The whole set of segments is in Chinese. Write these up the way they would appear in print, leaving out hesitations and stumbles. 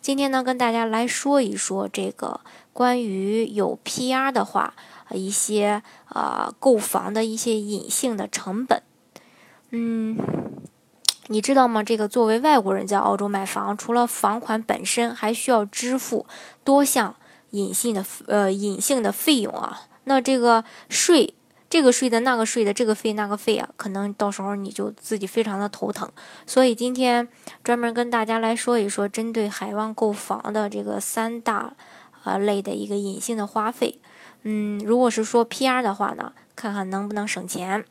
今天呢，跟大家来说一说这个关于有 PR 的话，一些购房的一些隐性的成本。你知道吗？这个作为外国人在澳洲买房，除了房款本身，还需要支付多项隐性的费用啊。那这个税。这个税的那个税的这个费那个费啊，可能到时候你就自己非常的头疼。所以今天专门跟大家来说一说针对海外购房的这个三大类的一个隐性的花费。如果是说 PR 的话呢，看看能不能省钱。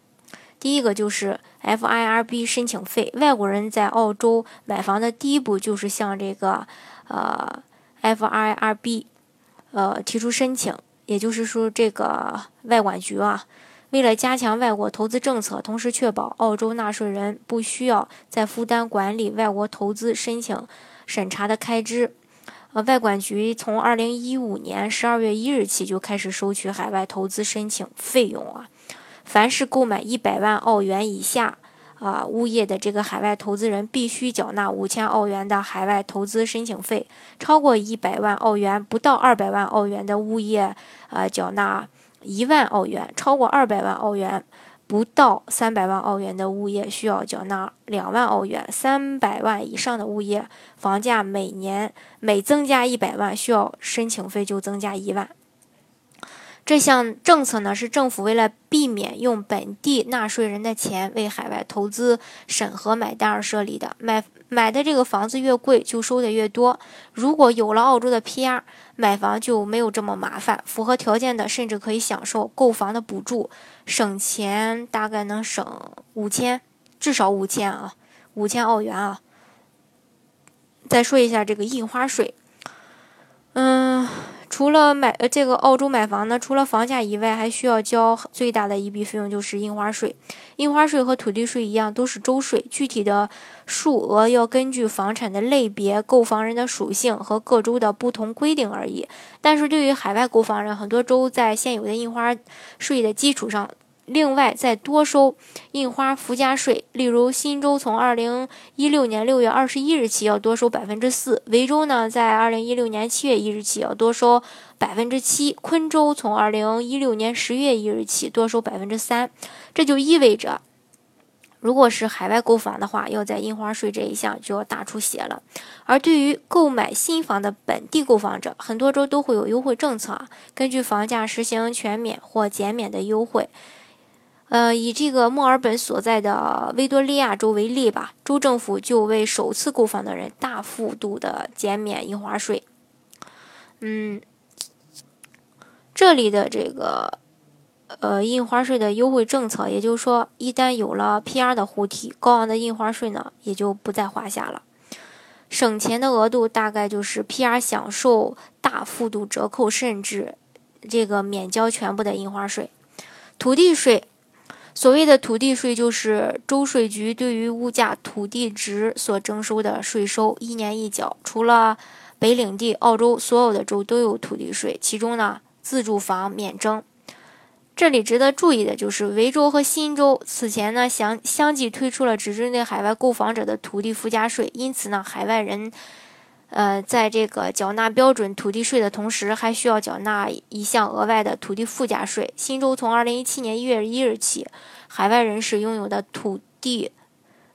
第一个就是 FIRB 申请费，外国人在澳洲买房的第一步就是向这个FIRB 提出申请，也就是说这个外管局啊。为了加强外国投资政策，同时确保澳洲纳税人不需要再负担管理外国投资申请审查的开支，外管局从2015年12月1日起就开始收取海外投资申请费用啊。凡是购买100万澳元以下物业的这个海外投资人必须缴纳5000澳元的海外投资申请费，超过100万澳元不到200万澳元的物业缴纳10000澳元，超过200万澳元不到300万澳元的物业需要缴纳2万澳元，300万以上的物业房价每增加100万需要申请费就增加1万。这项政策呢，是政府为了避免用本地纳税人的钱为海外投资审核买单而设立的。买的这个房子越贵就收的越多，如果有了澳洲的 PR， 买房就没有这么麻烦，符合条件的甚至可以享受购房的补助，省钱大概能省5000澳元啊。再说一下这个印花税。除了这个澳洲买房呢，除了房价以外，还需要交最大的一笔费用就是印花税。印花税和土地税一样，都是州税，具体的数额要根据房产的类别、购房人的属性和各州的不同规定而已。但是对于海外购房人，很多州在现有的印花税的基础上，另外再多收印花附加税，例如新州从2016年6月21日起要多收 4%， 维州呢在2016年7月1日起要多收 7%， 昆州从2016年10月1日起多收 3%。 这就意味着如果是海外购房的话，要在印花税这一项就要大出血了。而对于购买新房的本地购房者，很多州都会有优惠政策，根据房价实行全免或减免的优惠。以这个墨尔本所在的维多利亚州为例吧，州政府就为首次购房的人大幅度的减免印花税。这里的这个印花税的优惠政策，也就是说一旦有了 PR 的护体，高昂的印花税呢也就不在话下了。省钱的额度大概就是 PR 享受大幅度折扣，甚至这个免交全部的印花税。土地税，所谓的土地税就是州税局对于物价、土地值所征收的税收，一年一缴。除了北领地，澳洲所有的州都有土地税，其中呢自住房免征。这里值得注意的就是维州和新州此前呢相继推出了只针对海外购房者的土地附加税，因此呢海外人在这个缴纳标准土地税的同时，还需要缴纳一项额外的土地附加税。新州从2017年1月1日起，海外人士拥有的土地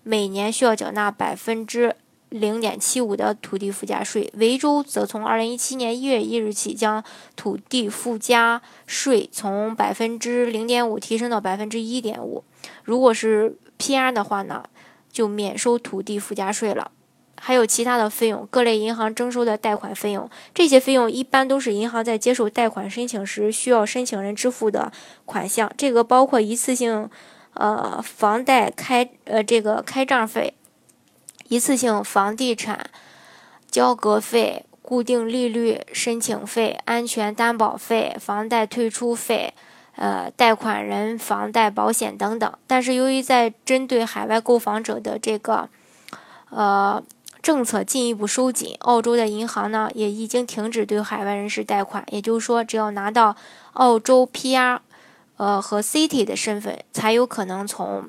每年需要缴纳 0.75% 的土地附加税。维州则从2017年1月1日起，将土地附加税从 0.5% 提升到 1.5%。 如果是 PR 的话呢，就免收土地附加税了。还有其他的费用，各类银行征收的贷款费用，这些费用一般都是银行在接受贷款申请时需要申请人支付的款项，这个包括一次性房贷开账费、一次性房地产交割费、固定利率申请费、安全担保费、房贷退出费、贷款人、房贷、保险等等。但是由于在针对海外购房者的这个政策进一步收紧，澳洲的银行呢也已经停止对海外人士贷款，也就是说，只要拿到澳洲 PR 和 City 的身份，才有可能从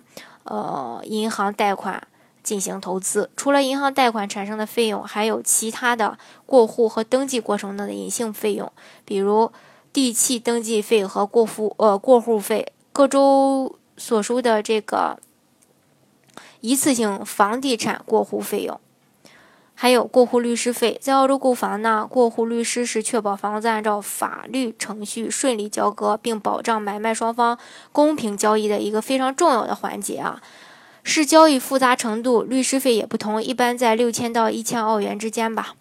银行贷款进行投资。除了银行贷款产生的费用，还有其他的过户和登记过程中的隐性费用，比如地契登记费和过户费。各州所属的这个一次性房地产过户费用。还有过户律师费，在澳洲购房呢，过户律师是确保房子按照法律程序顺利交割，并保障买卖双方公平交易的一个非常重要的环节啊。视交易复杂程度，律师费也不同，一般在6000到1000澳元之间吧。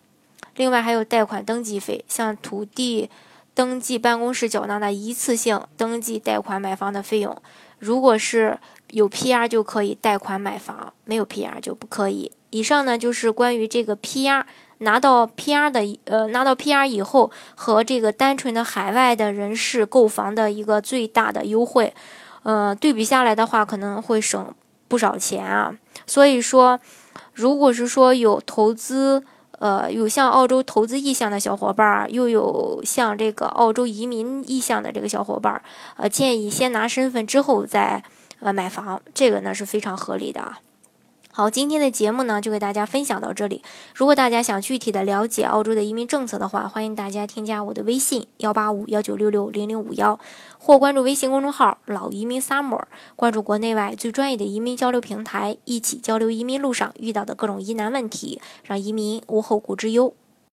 另外还有贷款登记费，像土地登记办公室缴纳的一次性登记贷款买房的费用，如果是有 PR 就可以贷款买房，没有 PR 就不可以。以上呢就是关于这个 PR 拿到 PR 以后和这个单纯的海外的人士购房的一个最大的优惠，对比下来的话可能会省不少钱啊。所以说，如果是说有投资有向澳洲投资意向的小伙伴，又有向这个澳洲移民意向的这个小伙伴，建议先拿身份之后再买房，这个呢是非常合理的啊。好，今天的节目呢就给大家分享到这里。如果大家想具体的了解澳洲的移民政策的话，欢迎大家添加我的微信18519660051，或关注微信公众号老移民 Summer， 关注国内外最专业的移民交流平台，一起交流移民路上遇到的各种疑难问题，让移民无后顾之忧。